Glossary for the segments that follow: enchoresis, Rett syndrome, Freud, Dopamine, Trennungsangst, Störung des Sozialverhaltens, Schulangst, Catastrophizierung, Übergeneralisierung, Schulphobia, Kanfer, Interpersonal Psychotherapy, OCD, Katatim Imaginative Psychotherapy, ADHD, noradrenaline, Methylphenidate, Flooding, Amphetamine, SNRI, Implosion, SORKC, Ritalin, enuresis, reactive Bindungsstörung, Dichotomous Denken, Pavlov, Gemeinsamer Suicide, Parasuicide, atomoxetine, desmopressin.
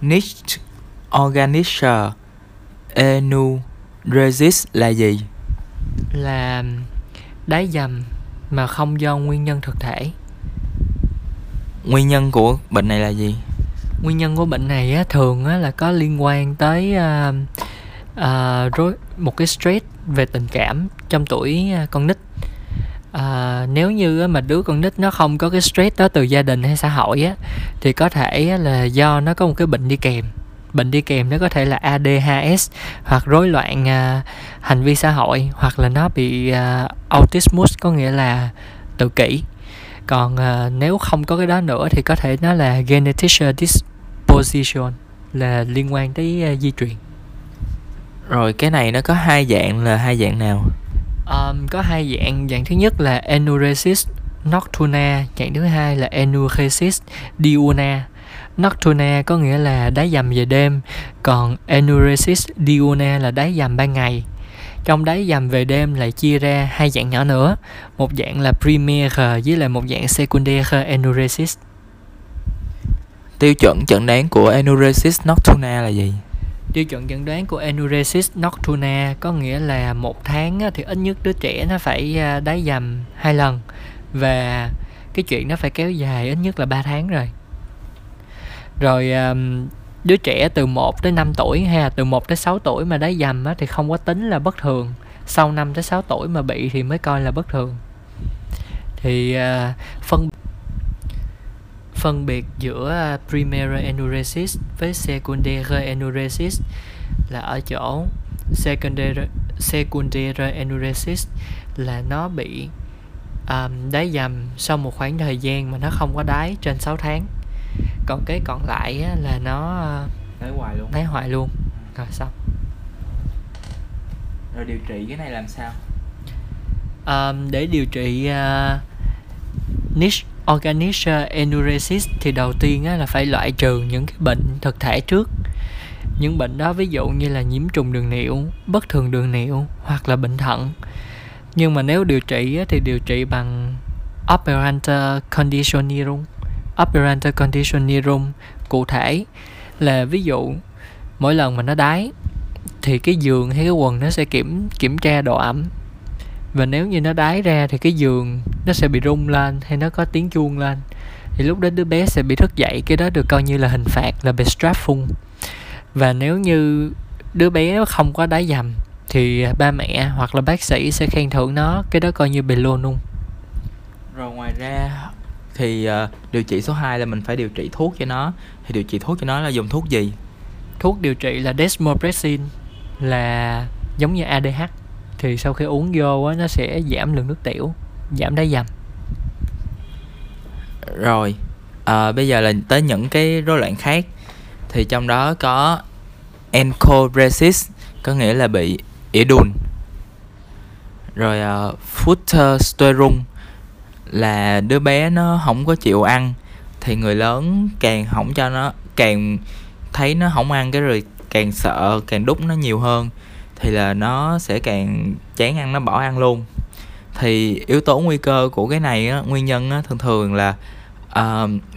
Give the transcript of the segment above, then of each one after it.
Next Organizer Enuresis là gì? Là đái dầm mà không do nguyên nhân thực thể. Nguyên nhân của bệnh này là gì? Nguyên nhân của bệnh này á, thường á, là có liên quan tới một cái stress về tình cảm trong tuổi con nít. Nếu như mà đứa con nít nó không có cái stress đó từ gia đình hay xã hội á, thì có thể là do nó có một cái bệnh đi kèm. Bệnh đi kèm nó có thể là ADHD hoặc rối loạn hành vi xã hội, hoặc là nó bị autismus, có nghĩa là tự kỷ. Còn nếu không có cái đó nữa thì có thể nó là genetic disposition, là liên quan tới di truyền. Rồi cái này nó có hai dạng, là hai dạng nào? Có hai dạng. Dạng thứ nhất là enuresis nocturna, dạng thứ hai là enuresis diurna. Nocturna có nghĩa là đái dầm về đêm, còn enuresis diurna là đái dầm ban ngày. Trong đái dầm về đêm lại chia ra hai dạng nhỏ nữa, một dạng là primaire với là một dạng secondaire enuresis. Tiêu chuẩn chẩn đoán của enuresis nocturna là gì? Tiêu chuẩn chẩn đoán của enuresis nocturna có nghĩa là một tháng thì ít nhất đứa trẻ nó phải đái dầm 2 lần, và cái chuyện nó phải kéo dài ít nhất là 3 tháng rồi. Rồi đứa trẻ từ 1 tới 5 tuổi ha, từ 1 tới 6 tuổi mà đái dầm thì không có tính là bất thường. Sau 5 tới 6 tuổi mà bị thì mới coi là bất thường. Thì phân biệt giữa primary enuresis với secondary enuresis là ở chỗ secondary enuresis là nó bị đái dầm sau một khoảng thời gian mà nó không có đái trên 6 tháng. Còn cái còn lại á, là nó đái hoài luôn. Rồi xong. Rồi điều trị cái này làm sao? Để điều trị niche organizer enuresis thì đầu tiên á, là phải loại trừ những cái bệnh thực thể trước. Những bệnh đó ví dụ như là nhiễm trùng đường niệu, bất thường đường niệu hoặc là bệnh thận. Nhưng mà nếu điều trị á, thì điều trị bằng operant conditioning. Operant conditioning cụ thể là ví dụ mỗi lần mà nó đái thì cái giường hay cái quần nó sẽ kiểm tra độ ẩm, và nếu như nó đái ra thì cái giường nó sẽ bị rung lên hay nó có tiếng chuông lên, thì lúc đó đứa bé sẽ bị thức dậy. Cái đó được coi như là hình phạt, là bị strafful. Và nếu như đứa bé không có đái dầm thì ba mẹ hoặc là bác sĩ sẽ khen thưởng nó, cái đó coi như bị belonum. Rồi ngoài ra thì điều trị số 2 là mình phải điều trị thuốc cho nó. Thì điều trị thuốc cho nó là dùng thuốc gì? Thuốc điều trị là desmopressin, là giống như ADH. Thì sau khi uống vô á, nó sẽ giảm lượng nước tiểu, giảm đái dầm. Rồi bây giờ là tới những cái rối loạn khác. Thì trong đó có enchoresis, có nghĩa là bị ỉa đùn. Rồi footersterum là đứa bé nó không có chịu ăn, thì người lớn càng không cho nó, càng thấy nó không ăn cái rồi càng sợ, càng đút nó nhiều hơn, thì là nó sẽ càng chán ăn, nó bỏ ăn luôn. Thì yếu tố nguy cơ của cái này á, nguyên nhân á, thường thường là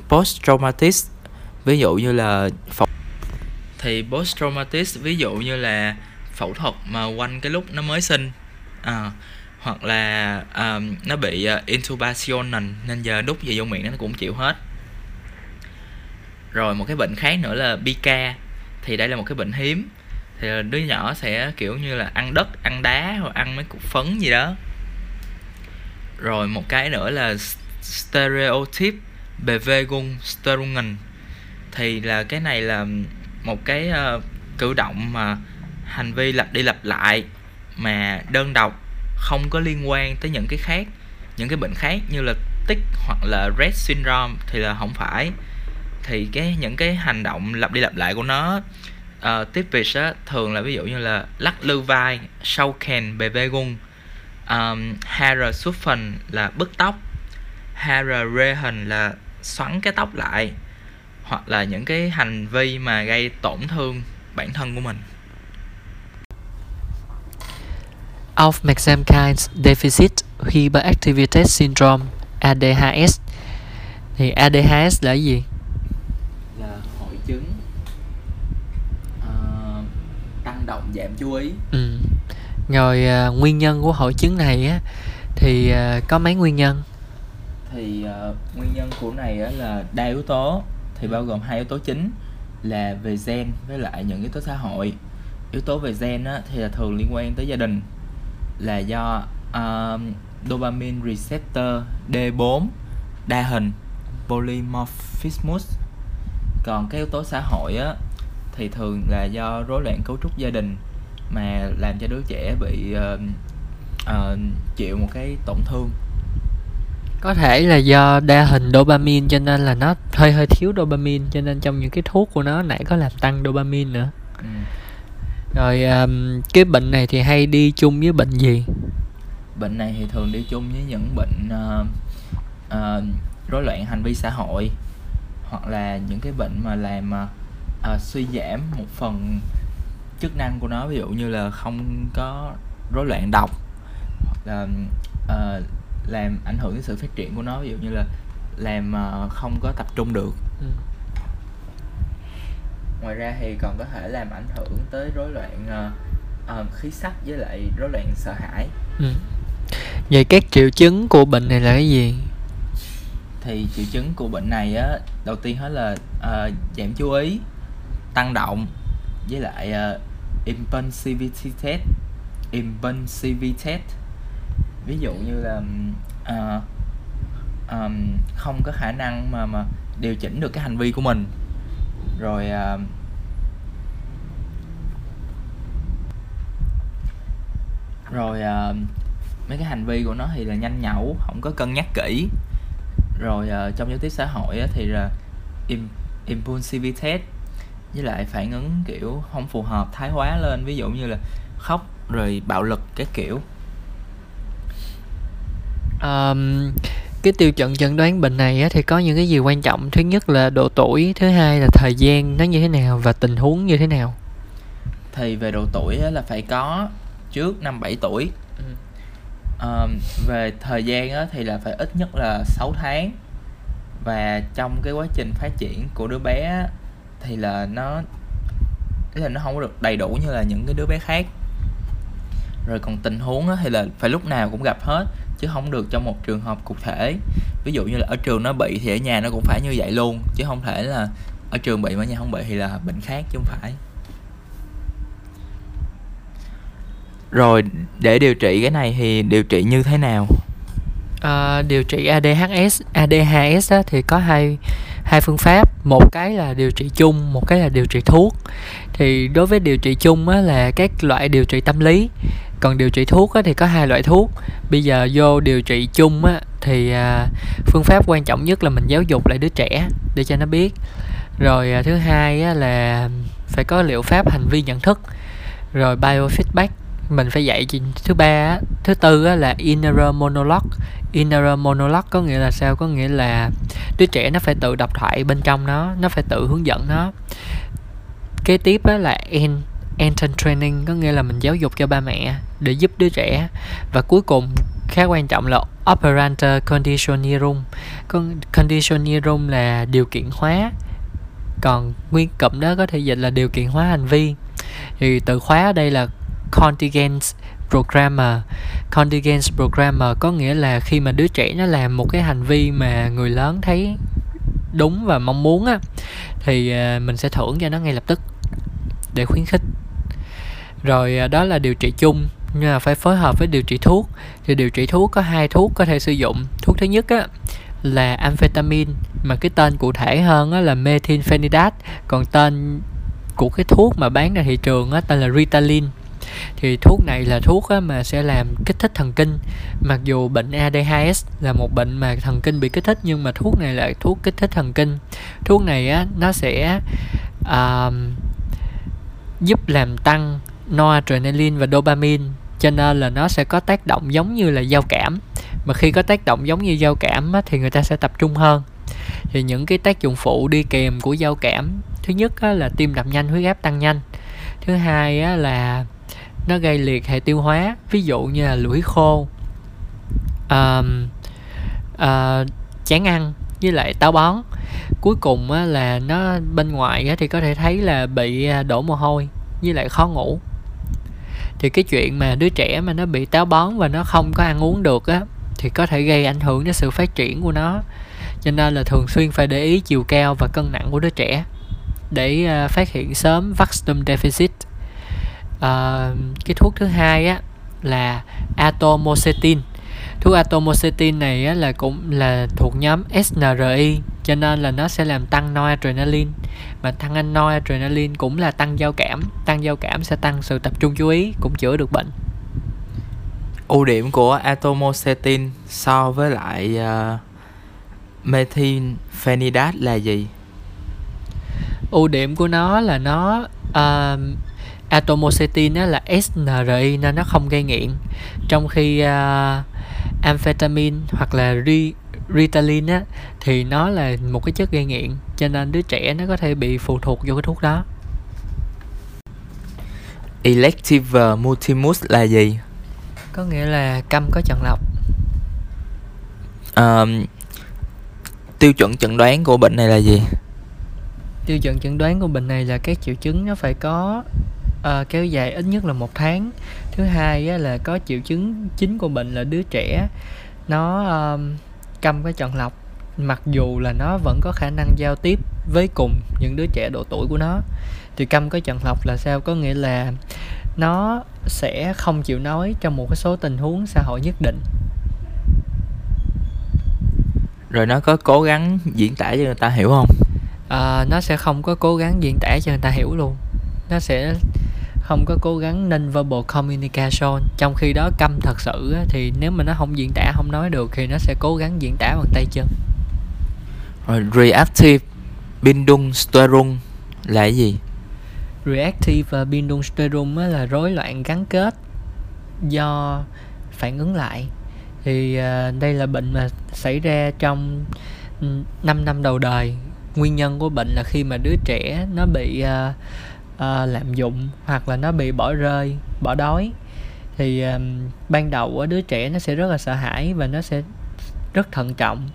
post-traumatic, ví dụ như là phẫu thuật mà quanh cái lúc nó mới sinh, hoặc là nó bị intubation nên giờ đút về vô miệng nó cũng chịu hết. Rồi một cái bệnh khác nữa là pica, thì đây là một cái bệnh hiếm, thì đứa nhỏ sẽ kiểu như là ăn đất, ăn đá hoặc ăn mấy cục phấn gì đó. Rồi một cái nữa là stereotype Bewegungsstörungen, thì là cái này là một cái cử động mà hành vi lặp đi lặp lại mà đơn độc, không có liên quan tới những cái khác, những cái bệnh khác như là tic hoặc là Rett syndrome thì là không phải. Thì cái những cái hành động lặp đi lặp lại của nó tiếp về thường là ví dụ như là lắc lư vai, sau kèn bề bê gung, hair suffen là bứt tóc, hair rehen là xoắn cái tóc lại, hoặc là những cái hành vi mà gây tổn thương bản thân của mình. Amphetamine deficit hyperactivity syndrome ADHS. Thì ADHS là gì? Là hội chứng động, giảm chú ý. Rồi nguyên nhân của hội chứng này á, thì có mấy nguyên nhân. Thì nguyên nhân của này á, là đa yếu tố, thì bao gồm hai yếu tố chính là về gen với lại những yếu tố xã hội. Yếu tố về gen á, thì là thường liên quan tới gia đình, là do dopamine receptor D4 đa hình polymorphism. Còn cái yếu tố xã hội á, thì thường là do rối loạn cấu trúc gia đình mà làm cho đứa trẻ bị chịu một cái tổn thương. Có thể là do đa hình dopamine cho nên là nó hơi thiếu dopamine, cho nên trong những cái thuốc của nó nãy có làm tăng dopamine nữa. Rồi cái bệnh này thì hay đi chung với bệnh gì? Bệnh này thì thường đi chung với những bệnh rối loạn hành vi xã hội, hoặc là những cái bệnh mà làm suy giảm một phần chức năng của nó, ví dụ như là không có rối loạn độc, hoặc là làm ảnh hưởng đến sự phát triển của nó, ví dụ như là làm không có tập trung được. Ngoài ra thì còn có thể làm ảnh hưởng tới rối loạn khí sắc với lại rối loạn sợ hãi. Vậy các triệu chứng của bệnh này là cái gì? Thì triệu chứng của bệnh này á, đầu tiên hết là giảm chú ý, tăng động, với lại impulsivity. Ví dụ như là không có khả năng mà điều chỉnh được cái hành vi của mình. Rồi mấy cái hành vi của nó thì là nhanh nhẩu, không có cân nhắc kỹ. Rồi trong giao tiếp xã hội á, thì là impulsivity với lại phản ứng kiểu không phù hợp, thái hóa lên, ví dụ như là khóc rồi bạo lực các kiểu. Cái tiêu chuẩn chẩn đoán bệnh này á, thì có những cái gì quan trọng? Thứ nhất là độ tuổi, thứ hai là thời gian nó như thế nào và tình huống như thế nào. Thì về độ tuổi á, là phải có trước 5-7 tuổi. Về thời gian á, thì là phải ít nhất là 6 tháng, và trong cái quá trình phát triển của đứa bé á, thì là nó không có được đầy đủ như là những cái đứa bé khác. Rồi còn tình huống á, thì là phải lúc nào cũng gặp hết, chứ không được trong một trường hợp cụ thể. Ví dụ như là ở trường nó bị thì ở nhà nó cũng phải như vậy luôn, chứ không thể là ở trường bị mà ở nhà không bị thì là bệnh khác chứ không phải. Rồi để điều trị cái này thì điều trị như thế nào? Điều trị ADHS á, thì có hai phương pháp. Một cái là điều trị chung, một cái là điều trị thuốc. Thì đối với điều trị chung á, là các loại điều trị tâm lý. Còn điều trị thuốc á, thì có hai loại thuốc. Bây giờ vô điều trị chung á, thì phương pháp quan trọng nhất là mình giáo dục lại đứa trẻ để cho nó biết. Rồi thứ hai á, là phải có liệu pháp hành vi nhận thức, rồi biofeedback mình phải dạy. Thứ ba, thứ tư là inner monologue. Có nghĩa là sao? Có nghĩa là đứa trẻ nó phải tự đọc thoại bên trong nó phải tự hướng dẫn nó. Kế tiếp là entrance training, có nghĩa là mình giáo dục cho ba mẹ để giúp đứa trẻ. Và cuối cùng khá quan trọng là operant conditioning. Conditioning là điều kiện hóa, còn nguyên cụm đó có thể dịch là điều kiện hóa hành vi. Thì từ khóa ở đây là Contingent Programmer, có nghĩa là khi mà đứa trẻ nó làm một cái hành vi mà người lớn thấy đúng và mong muốn á, thì mình sẽ thưởng cho nó ngay lập tức để khuyến khích. Rồi đó là điều trị chung, nhưng mà phải phối hợp với điều trị thuốc. Thì điều trị thuốc có hai thuốc có thể sử dụng. Thuốc thứ nhất á, là Amphetamine, mà cái tên cụ thể hơn á, là Methylphenidate. Còn tên của cái thuốc mà bán ra thị trường á, tên là Ritalin. Thì thuốc này là thuốc á, mà sẽ làm kích thích thần kinh. Mặc dù bệnh ADHD là một bệnh mà thần kinh bị kích thích, nhưng mà thuốc này là thuốc kích thích thần kinh. Thuốc này á, nó sẽ giúp làm tăng noradrenaline và dopamine, cho nên là nó sẽ có tác động giống như là giao cảm. Mà khi có tác động giống như giao cảm á, thì người ta sẽ tập trung hơn. Thì những cái tác dụng phụ đi kèm của giao cảm, thứ nhất á, là tim đập nhanh, huyết áp tăng nhanh. Thứ hai á, là nó gây liệt hệ tiêu hóa, ví dụ như là lưỡi khô, chán ăn với lại táo bón. Cuối cùng á, là nó bên ngoài á, thì có thể thấy là bị đổ mồ hôi với lại khó ngủ. thì cái chuyện mà đứa trẻ mà nó bị táo bón và nó không có ăn uống được á, thì có thể gây ảnh hưởng đến sự phát triển của nó. Cho nên là thường xuyên phải để ý chiều cao và cân nặng của đứa trẻ để phát hiện sớm Wachstum Deficit. Cái thuốc thứ hai á, là atomoxetine. Thuốc atomoxetine này á, là cũng là thuộc nhóm SNRI, cho nên là nó sẽ làm tăng noradrenaline, mà tăng noradrenaline cũng là tăng giao cảm. Tăng giao cảm sẽ tăng sự tập trung chú ý, cũng chữa được bệnh. Ưu điểm của atomoxetine so với lại Methylphenidate là gì? Ưu điểm của nó là nó atomoxetine là SNRI nên nó không gây nghiện, trong khi Amphetamine hoặc là Ritalin á, thì nó là một cái chất gây nghiện, cho nên đứa trẻ nó có thể bị phụ thuộc vô cái thuốc đó. Elective Multimus là gì? Có nghĩa là câm có chọn lọc. Tiêu chuẩn chẩn đoán của bệnh này là gì? Tiêu chuẩn chẩn đoán của bệnh này là các triệu chứng nó phải có kéo dài ít nhất là 1 tháng. Thứ hai á, là có triệu chứng chính của bệnh là đứa trẻ nó câm cái chọn lọc, mặc dù là nó vẫn có khả năng giao tiếp với cùng những đứa trẻ độ tuổi của nó. Thì câm cái chọn lọc là sao? Có nghĩa là nó sẽ không chịu nói trong một cái số tình huống xã hội nhất định. Rồi nó có cố gắng diễn tả cho người ta hiểu không? Nó sẽ không có cố gắng diễn tả cho người ta hiểu luôn. Nó sẽ không có cố gắng non-verbal communication. Trong khi đó câm thật sự á, thì nếu mà nó không diễn tả, không nói được, thì nó sẽ cố gắng diễn tả bằng tay chân. Rồi reactive Bindungsstörung là cái gì? Reactive Bindungsstörung là rối loạn gắn kết do phản ứng lại. Thì đây là bệnh mà xảy ra trong 5 năm đầu đời. Nguyên nhân của bệnh là khi mà đứa trẻ nó bị lạm dụng hoặc là nó bị bỏ rơi, bỏ đói. Thì ban đầu á, đứa trẻ nó sẽ rất là sợ hãi và nó sẽ rất thận trọng,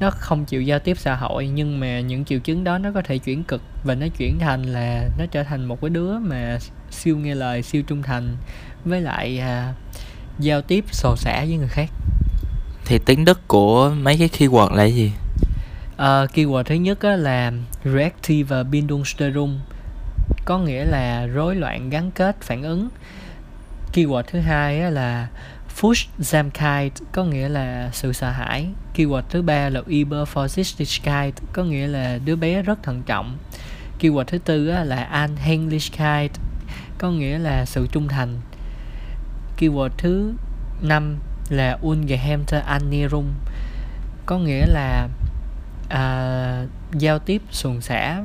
nó không chịu giao tiếp xã hội. Nhưng mà những triệu chứng đó nó có thể chuyển cực và nó chuyển thành là nó trở thành một cái đứa mà siêu nghe lời, siêu trung thành, với lại giao tiếp sồ sã với người khác. Thì tính đức của mấy cái keyword là gì? Keyword thứ nhất á, là reactive Bindungsstörung, có nghĩa là rối loạn gắn kết phản ứng. Keyword thứ hai á, là Furchtsamkeit, có nghĩa là sự sợ hãi. Keyword thứ ba là Übervorsichtigkeit, có nghĩa là đứa bé rất thận trọng. Keyword thứ tư á, là Anhänglichkeit, có nghĩa là sự trung thành. Keyword thứ 5 là Ungehemmte Annäherung, có nghĩa là giao tiếp xuồng xả,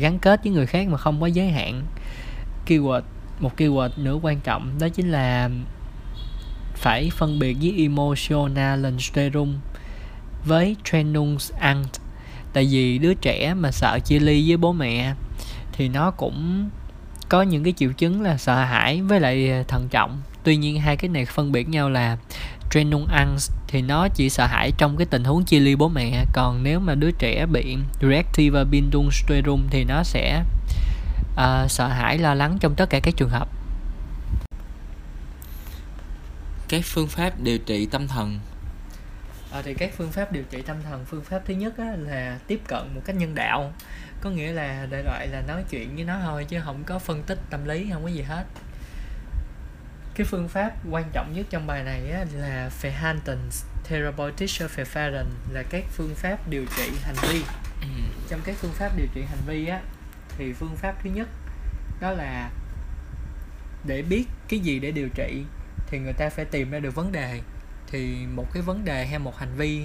gắn kết với người khác mà không có giới hạn. Một keyword nữa quan trọng đó chính là phải phân biệt với Emotionalstörung với Trennungsangst. Tại vì đứa trẻ mà sợ chia ly với bố mẹ thì nó cũng có những cái triệu chứng là sợ hãi với lại thận trọng. Tuy nhiên hai cái này phân biệt nhau là Trennungsangst thì nó chỉ sợ hãi trong cái tình huống chia ly bố mẹ, còn nếu mà đứa trẻ bị reactive Bindungsstörung thì nó sẽ sợ hãi, lo lắng trong tất cả các trường hợp. Các phương pháp điều trị tâm thần. Thì các phương pháp điều trị tâm thần, phương pháp thứ nhất á, là tiếp cận một cách nhân đạo, có nghĩa là đại loại là nói chuyện với nó thôi chứ không có phân tích tâm lý, không có gì hết. Cái phương pháp quan trọng nhất trong bài này á, là Verhaltens Therapeutische Verfahren, là các phương pháp điều trị hành vi. Trong các phương pháp điều trị hành vi á, thì phương pháp thứ nhất đó là để biết cái gì để điều trị thì người ta phải tìm ra được vấn đề. Thì một cái vấn đề hay một hành vi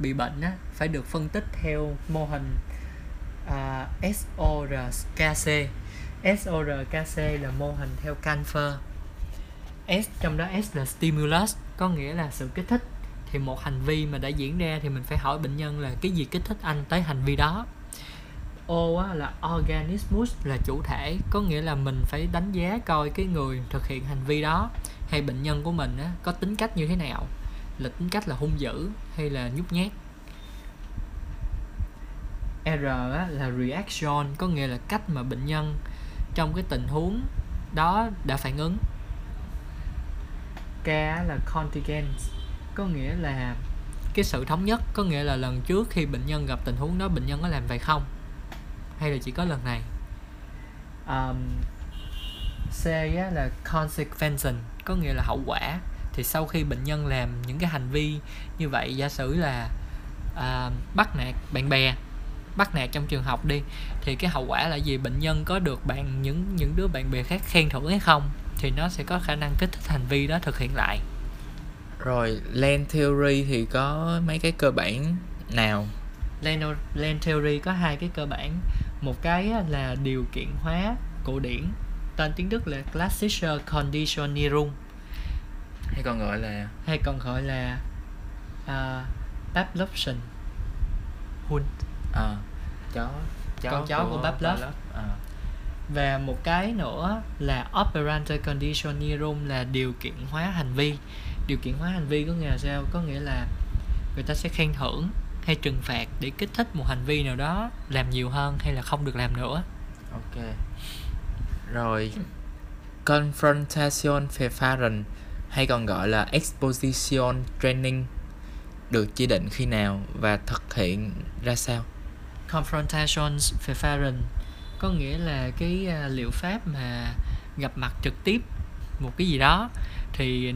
bị bệnh á, phải được phân tích theo mô hình SORKC. SORKC là mô hình theo Kanfer. S trong đó S là stimulus, có nghĩa là sự kích thích. Thì một hành vi mà đã diễn ra thì mình phải hỏi bệnh nhân là cái gì kích thích anh tới hành vi đó. O á, là organismus, là chủ thể, có nghĩa là mình phải đánh giá coi cái người thực hiện hành vi đó hay bệnh nhân của mình á, có tính cách như thế nào, là tính cách là hung dữ hay là nhút nhát. R á, là reaction, có nghĩa là cách mà bệnh nhân trong cái tình huống đó đã phản ứng. K là contingent, có nghĩa là cái sự thống nhất, có nghĩa là lần trước khi bệnh nhân gặp tình huống đó, bệnh nhân có làm vậy không, hay là chỉ có lần này. C là consequence, có nghĩa là hậu quả. Thì sau khi bệnh nhân làm những cái hành vi như vậy, giả sử là bắt nạt bạn bè, bắt nạt trong trường học đi, thì cái hậu quả là gì? Bệnh nhân có được những đứa bạn bè khác khen thưởng hay không, thì nó sẽ có khả năng kích thích hành vi đó thực hiện lại. Rồi Land Theory thì có mấy cái cơ bản nào? Land Theory có hai cái cơ bản. Một cái là điều kiện hóa cổ điển, tên tiếng Đức là Klassischer Konditionierung, hay còn gọi là Pavlovschen Hund, con chó của Pavlov. Và một cái nữa là Operant Conditionierung, là điều kiện hóa hành vi. Điều kiện hóa hành vi có nghĩa là sao? Có nghĩa là người ta sẽ khen thưởng hay trừng phạt để kích thích một hành vi nào đó làm nhiều hơn hay là không được làm nữa. Ok. Rồi Confrontation Verfahren, hay còn gọi là Exposition Training, được chỉ định khi nào và thực hiện ra sao? Confrontation Verfahren có nghĩa là cái liệu pháp mà gặp mặt trực tiếp một cái gì đó. Thì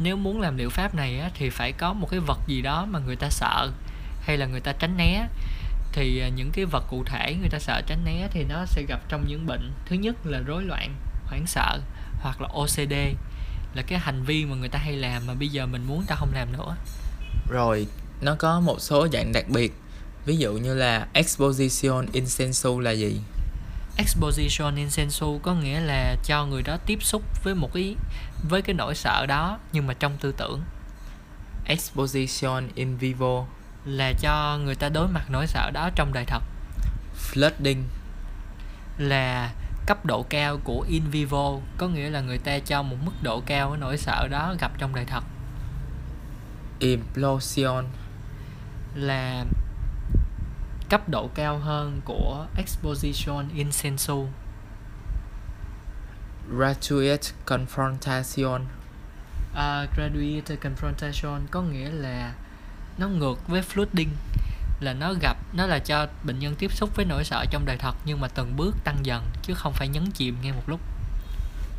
nếu muốn làm liệu pháp này á, thì phải có một cái vật gì đó mà người ta sợ hay là người ta tránh né. Thì những cái vật cụ thể người ta sợ tránh né thì nó sẽ gặp trong những bệnh. Thứ nhất là rối loạn hoảng sợ, hoặc là OCD, là cái hành vi mà người ta hay làm mà bây giờ mình muốn ta không làm nữa. Rồi nó có một số dạng đặc biệt, ví dụ như là Exposition in sensu là gì? Exposition in sensu có nghĩa là cho người đó tiếp xúc với cái nỗi sợ đó nhưng mà trong tư tưởng. Exposition in vivo là cho người ta đối mặt nỗi sợ đó trong đời thật. Flooding là cấp độ cao của in vivo, có nghĩa là người ta cho một mức độ cao của nỗi sợ đó gặp trong đời thật. Implosion là cấp độ cao hơn của Exposition in sensu. Graduate Confrontation. Graduate Confrontation có nghĩa là nó ngược với Flooding, là nó là cho bệnh nhân tiếp xúc với nỗi sợ trong đời thật nhưng mà từng bước tăng dần chứ không phải nhấn chìm ngay một lúc.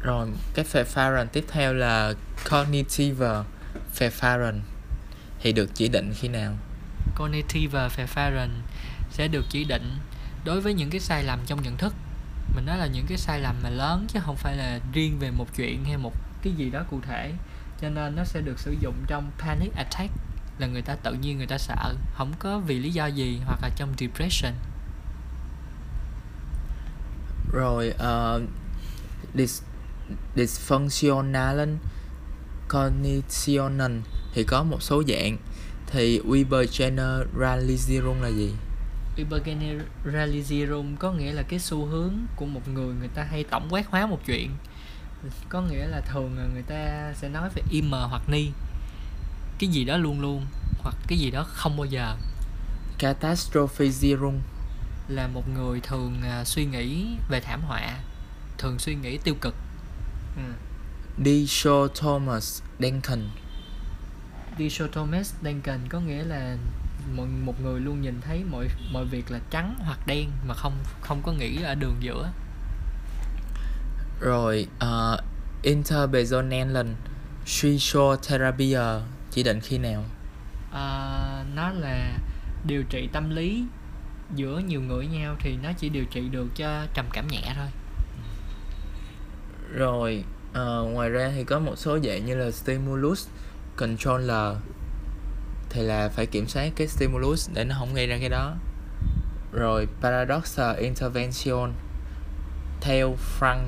Rồi cái Verfahren tiếp theo là Cognitive Verfahren, thì được chỉ định khi nào? Cognitive Verfahren sẽ được chỉ định đối với những cái sai lầm trong nhận thức. Mình nói là những cái sai lầm mà lớn chứ không phải là riêng về một chuyện hay một cái gì đó cụ thể. Cho nên nó sẽ được sử dụng trong panic attack, là người ta tự nhiên người ta sợ, không có vì lý do gì, hoặc là trong depression. Rồi Dysfunctional Cognition thì có một số dạng. Thì Übergeneralisierung là gì? Übergeneralisierung có nghĩa là cái xu hướng của một người, người ta hay tổng quát hóa một chuyện. Có nghĩa là thường người ta sẽ nói về im hoặc ni, cái gì đó luôn luôn hoặc cái gì đó không bao giờ. Catastrophizierung là một người thường suy nghĩ về thảm họa, thường suy nghĩ tiêu cực. Dichotomous Denken. Dichotomous Denken có nghĩa là một người luôn nhìn thấy mọi việc là trắng hoặc đen mà không có nghĩ ở đường giữa. Rồi Interpersonal Psychotherapy chỉ định khi nào? Nó là điều trị tâm lý giữa nhiều người nhau, thì nó chỉ điều trị được cho trầm cảm nhẹ thôi. Rồi ngoài ra thì có một số dạng như là Stimulus Controller, thì là phải kiểm soát cái stimulus để nó không gây ra cái đó. Rồi Paradoxal Intervention theo Frank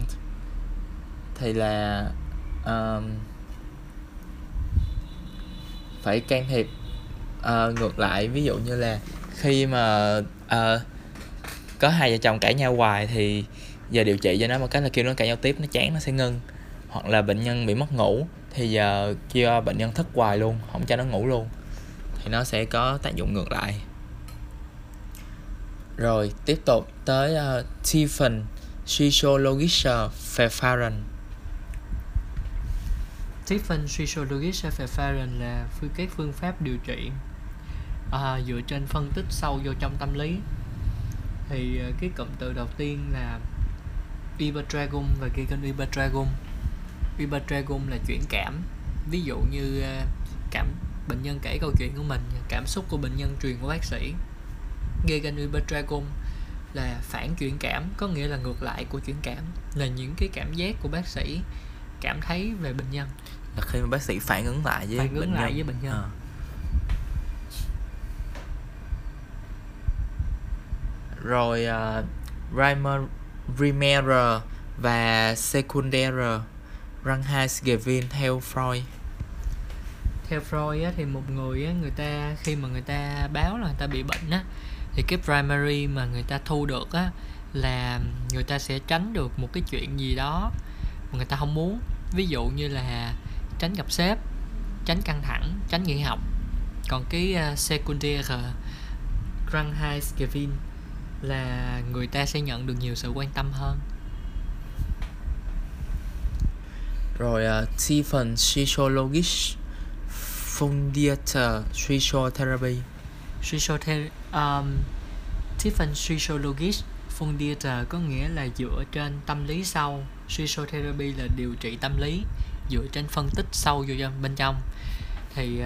thì là phải can thiệp ngược lại, ví dụ như là khi mà có hai vợ chồng cãi nhau hoài thì giờ điều trị cho nó một cách là kêu nó cãi nhau tiếp, nó chán nó sẽ ngưng. Hoặc là bệnh nhân bị mất ngủ thì giờ kêu bệnh nhân thức hoài luôn, không cho nó ngủ luôn, thì nó sẽ có tác dụng ngược lại. Rồi tiếp tục tới Tiefenpsychologische Verfahren. thuyết phân physiologist efferent là các phương pháp điều trị dựa trên phân tích sâu vô trong tâm lý. Thì cái cụm từ đầu tiên là Ibertragum và ghi kênh Ibertragum. Ibertragum là chuyển cảm. Ví dụ như bệnh nhân kể câu chuyện của mình, cảm xúc của bệnh nhân truyền của bác sĩ. Ghi kênh Ibertragum là phản chuyển cảm, có nghĩa là ngược lại của chuyển cảm, là những cái cảm giác của bác sĩ cảm thấy về bệnh nhân, là khi mà bác sĩ phản ứng lại với bệnh nhân. Rồi Primera và Secundera Ranhaisgevin theo Freud. Theo Freud á, thì một người á, người ta khi mà người ta báo là người ta bị bệnh á, thì cái primary mà người ta thu được á, là người ta sẽ tránh được một cái chuyện gì đó mà người ta không muốn. Ví dụ như là tránh gặp sếp, tránh căng thẳng, tránh nghỉ học. Còn cái Secundera Ranhaisgevin là người ta sẽ nhận được nhiều sự quan tâm hơn. Rồi thi phần psychologist fundiator psychotherapy. Thi phần psychologist fundiator có nghĩa là dựa trên tâm lý sâu. Psychotherapy là điều trị tâm lý dựa trên phân tích sâu vô bên trong. Thì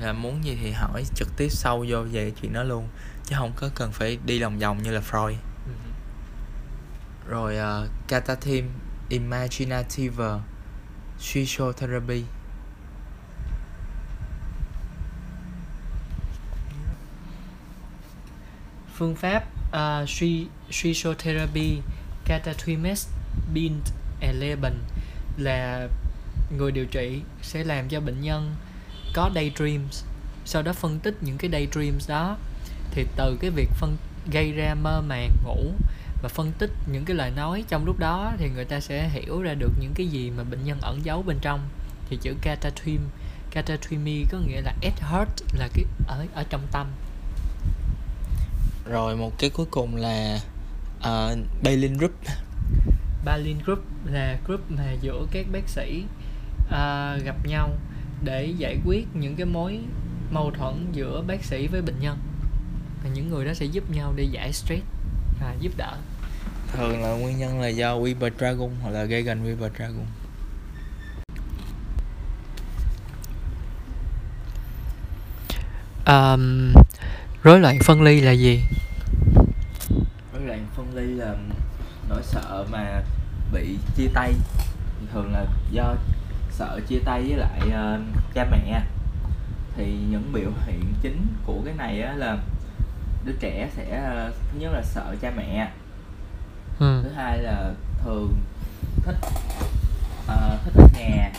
là muốn gì thì hỏi trực tiếp sâu vô về chuyện đó luôn, chứ không có cần phải đi lòng vòng như là Freud. Rồi Katatim Imaginative Psychotherapy. Phương pháp Psychotherapy Katatimist Bind 11 là người điều trị sẽ làm cho bệnh nhân có daydreams, sau đó phân tích những cái daydreams đó. Thì từ cái việc gây ra mơ màng ngủ và phân tích những cái lời nói trong lúc đó, thì người ta sẽ hiểu ra được những cái gì mà bệnh nhân ẩn giấu bên trong. Thì chữ Katathimi có nghĩa là at heart, là cái ở trong tâm. Rồi một cái cuối cùng là Berlin Group. Berlin Group là group mà giữa các bác sĩ gặp nhau để giải quyết những cái mối mâu thuẫn giữa bác sĩ với bệnh nhân. Và những người đó sẽ giúp nhau để giải stress và giúp đỡ. Thường là nguyên nhân là do Ibertragum hoặc là gây gần Ibertragum. Rối loạn phân ly là gì? Rối loạn phân ly là nỗi sợ mà bị chia tay. Thường là do sợ chia tay với lại cha mẹ. Thì những biểu hiện chính của cái này á là đứa trẻ sẽ thứ nhất là sợ cha mẹ, thứ hai là thường thích ở nhà,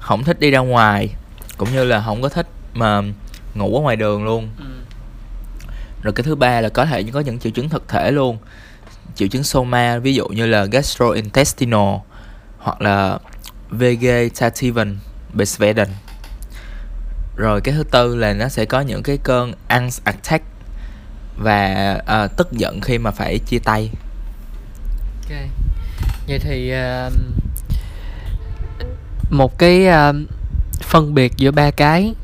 không thích đi ra ngoài, cũng như là không có thích mà ngủ ở ngoài đường luôn. Rồi cái thứ ba là có thể có những triệu chứng thực thể luôn, triệu chứng soma, ví dụ như là gastrointestinal hoặc là vegetative besveden. Rồi cái thứ tư là nó sẽ có những cái cơn angst attack và tức giận khi mà phải chia tay. Ok. Vậy thì một cái phân biệt giữa ba cái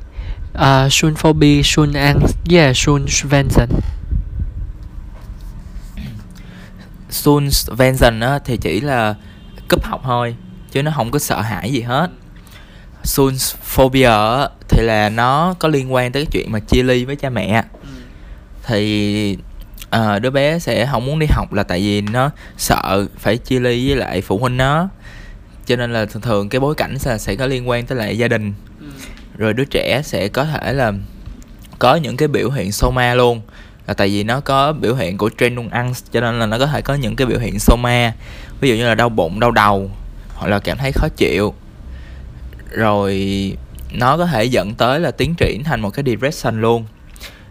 Schulphobia, Schulangst và Schulsvenson. Schulsvenson thì chỉ là cúp học thôi, chứ nó không có sợ hãi gì hết. Schulphobia thì là nó có liên quan tới cái chuyện mà chia ly với cha mẹ. Thì đứa bé sẽ không muốn đi học là tại vì nó sợ phải chia ly với lại phụ huynh nó. Cho nên là thường cái bối cảnh sẽ có liên quan tới lại gia đình. Rồi đứa trẻ sẽ có thể là có những cái biểu hiện soma luôn, là tại vì nó có biểu hiện của Trendung Angst, cho nên là nó có thể có những cái biểu hiện soma. Ví dụ như là đau bụng, đau đầu, hoặc là cảm thấy khó chịu. Rồi nó có thể dẫn tới là tiến triển thành một cái depression luôn.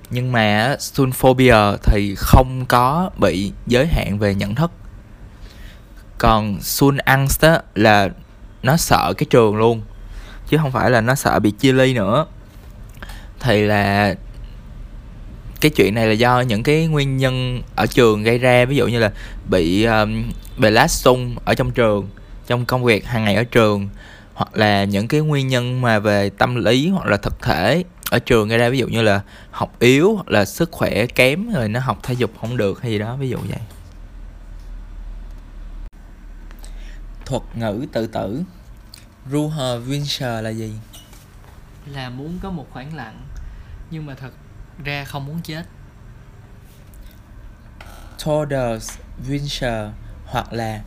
Nhưng mà Schulphobia thì không có bị giới hạn về nhận thức. Còn Schulangst là nó sợ cái trường luôn, chứ không phải là nó sợ bị chia ly nữa. Thì là cái chuyện này là do những cái nguyên nhân ở trường gây ra, ví dụ như là bị lát sung ở trong trường, trong công việc hàng ngày ở trường, hoặc là những cái nguyên nhân mà về tâm lý hoặc là thực thể ở trường gây ra, ví dụ như là học yếu hoặc là sức khỏe kém, rồi nó học thể dục không được hay gì đó, ví dụ vậy. Thuật ngữ tự tử Ruher-Winser là gì? Là muốn có một khoảng lặng nhưng mà thật ra không muốn chết. Toders-Winser hoặc là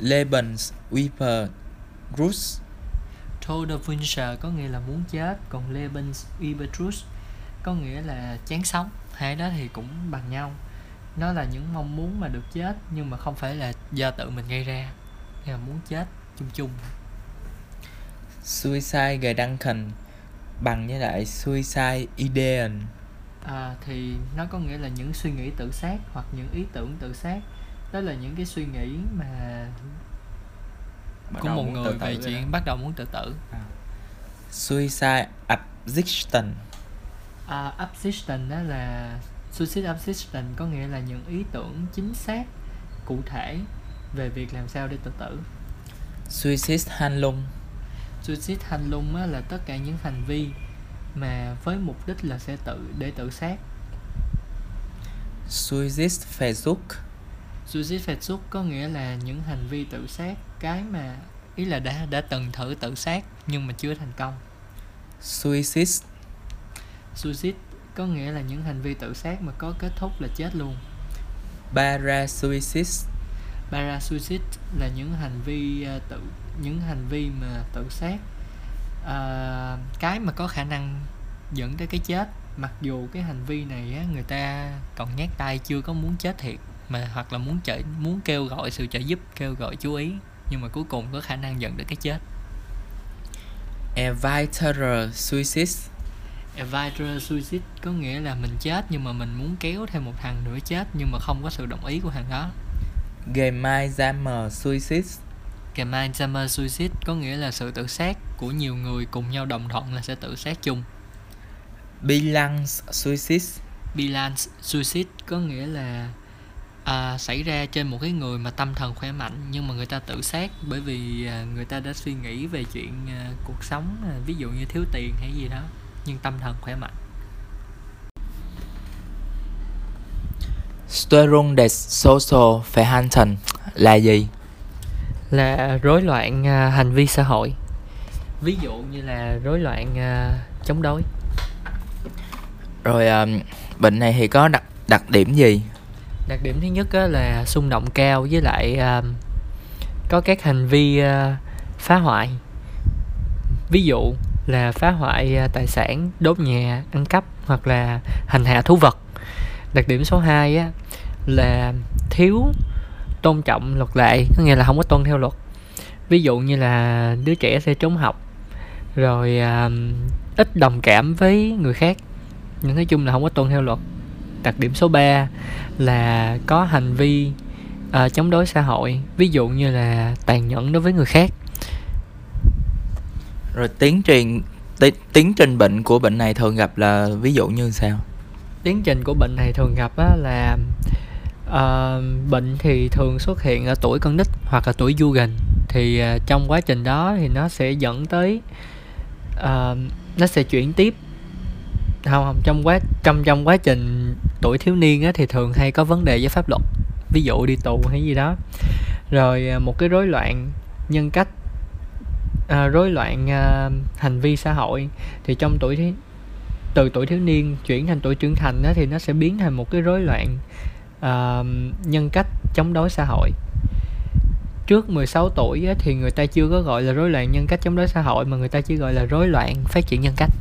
Lebensüberdruss. Toders-Winser có nghĩa là muốn chết, còn Lebensüberdruss có nghĩa là chán sống. Hai đó thì cũng bằng nhau. Nó là những mong muốn mà được chết nhưng mà không phải là do tự mình gây ra, là muốn chết chung chung. Suicide Gedanken bằng với lại Suicide Ideen thì nó có nghĩa là những suy nghĩ tự sát hoặc những ý tưởng tự sát. Đó là những cái suy nghĩ mà của một người về chuyện bắt đầu muốn tự tử. Suicide Absichten. Absichten đó là Suicide Absichten có nghĩa là những ý tưởng chính xác cụ thể về việc làm sao để tự tử. Suicide Handlung. Suicide Handlung là tất cả những hành vi mà với mục đích là sẽ tự sát. Suicide Versuch. Suicide Versuch có nghĩa là những hành vi tự sát, cái mà ý là đã từng thử tự sát nhưng mà chưa thành công. Suicide. Suicide có nghĩa là những hành vi tự sát mà có kết thúc là chết luôn. Parasuicide. Parasuicide là những hành vi mà tự sát, cái mà có khả năng dẫn tới cái chết, mặc dù cái hành vi này á, người ta còn nhát tay, chưa có muốn chết thiệt mà, hoặc là muốn kêu gọi sự trợ giúp, kêu gọi chú ý, nhưng mà cuối cùng có khả năng dẫn tới cái chết. Eviter Suicide. Eviter Suicide có nghĩa là mình chết nhưng mà mình muốn kéo thêm một thằng nữa chết nhưng mà không có sự đồng ý của thằng đó. Gemeinsamer Suicide. Gemeinsamer Suicide có nghĩa là sự tự sát của nhiều người cùng nhau đồng thuận là sẽ tự sát chung. Bilanz Suicide. Bilanz Suicide có nghĩa là xảy ra trên một cái người mà tâm thần khỏe mạnh nhưng mà người ta tự sát bởi vì người ta đã suy nghĩ về chuyện cuộc sống, ví dụ như thiếu tiền hay gì đó, nhưng tâm thần khỏe mạnh. Störung des Sozialverhaltens là gì? Là rối loạn hành vi xã hội. Ví dụ như là rối loạn chống đối. Rồi bệnh này thì có đặc điểm gì? Đặc điểm thứ nhất là xung động cao, với lại có các hành vi phá hoại. Ví dụ là phá hoại tài sản, đốt nhà, ăn cắp hoặc là hành hạ thú vật. Đặc điểm số 2 là thiếu tôn trọng luật lệ, có nghĩa là không có tuân theo luật. Ví dụ như là đứa trẻ sẽ trốn học, rồi ít đồng cảm với người khác. Nhưng nói chung là không có tuân theo luật. Đặc điểm số 3 là có hành vi chống đối xã hội, ví dụ như là tàn nhẫn đối với người khác. Rồi tiến trình bệnh của bệnh này thường gặp là ví dụ như sao? Tiến trình của bệnh này thường gặp là bệnh thì thường xuất hiện ở tuổi con nít hoặc là tuổi du gần. Thì trong quá trình đó thì nó sẽ dẫn tới nó sẽ chuyển tiếp. Trong quá trình tuổi thiếu niên thì thường hay có vấn đề với pháp luật, ví dụ đi tù hay gì đó. Rồi một cái rối loạn nhân cách, rối loạn hành vi xã hội thì trong từ tuổi thiếu niên chuyển thành tuổi trưởng thành thì nó sẽ biến thành một cái rối loạn nhân cách chống đối xã hội. Trước 16 tuổi thì người ta chưa có gọi là rối loạn nhân cách chống đối xã hội mà người ta chỉ gọi là rối loạn phát triển nhân cách.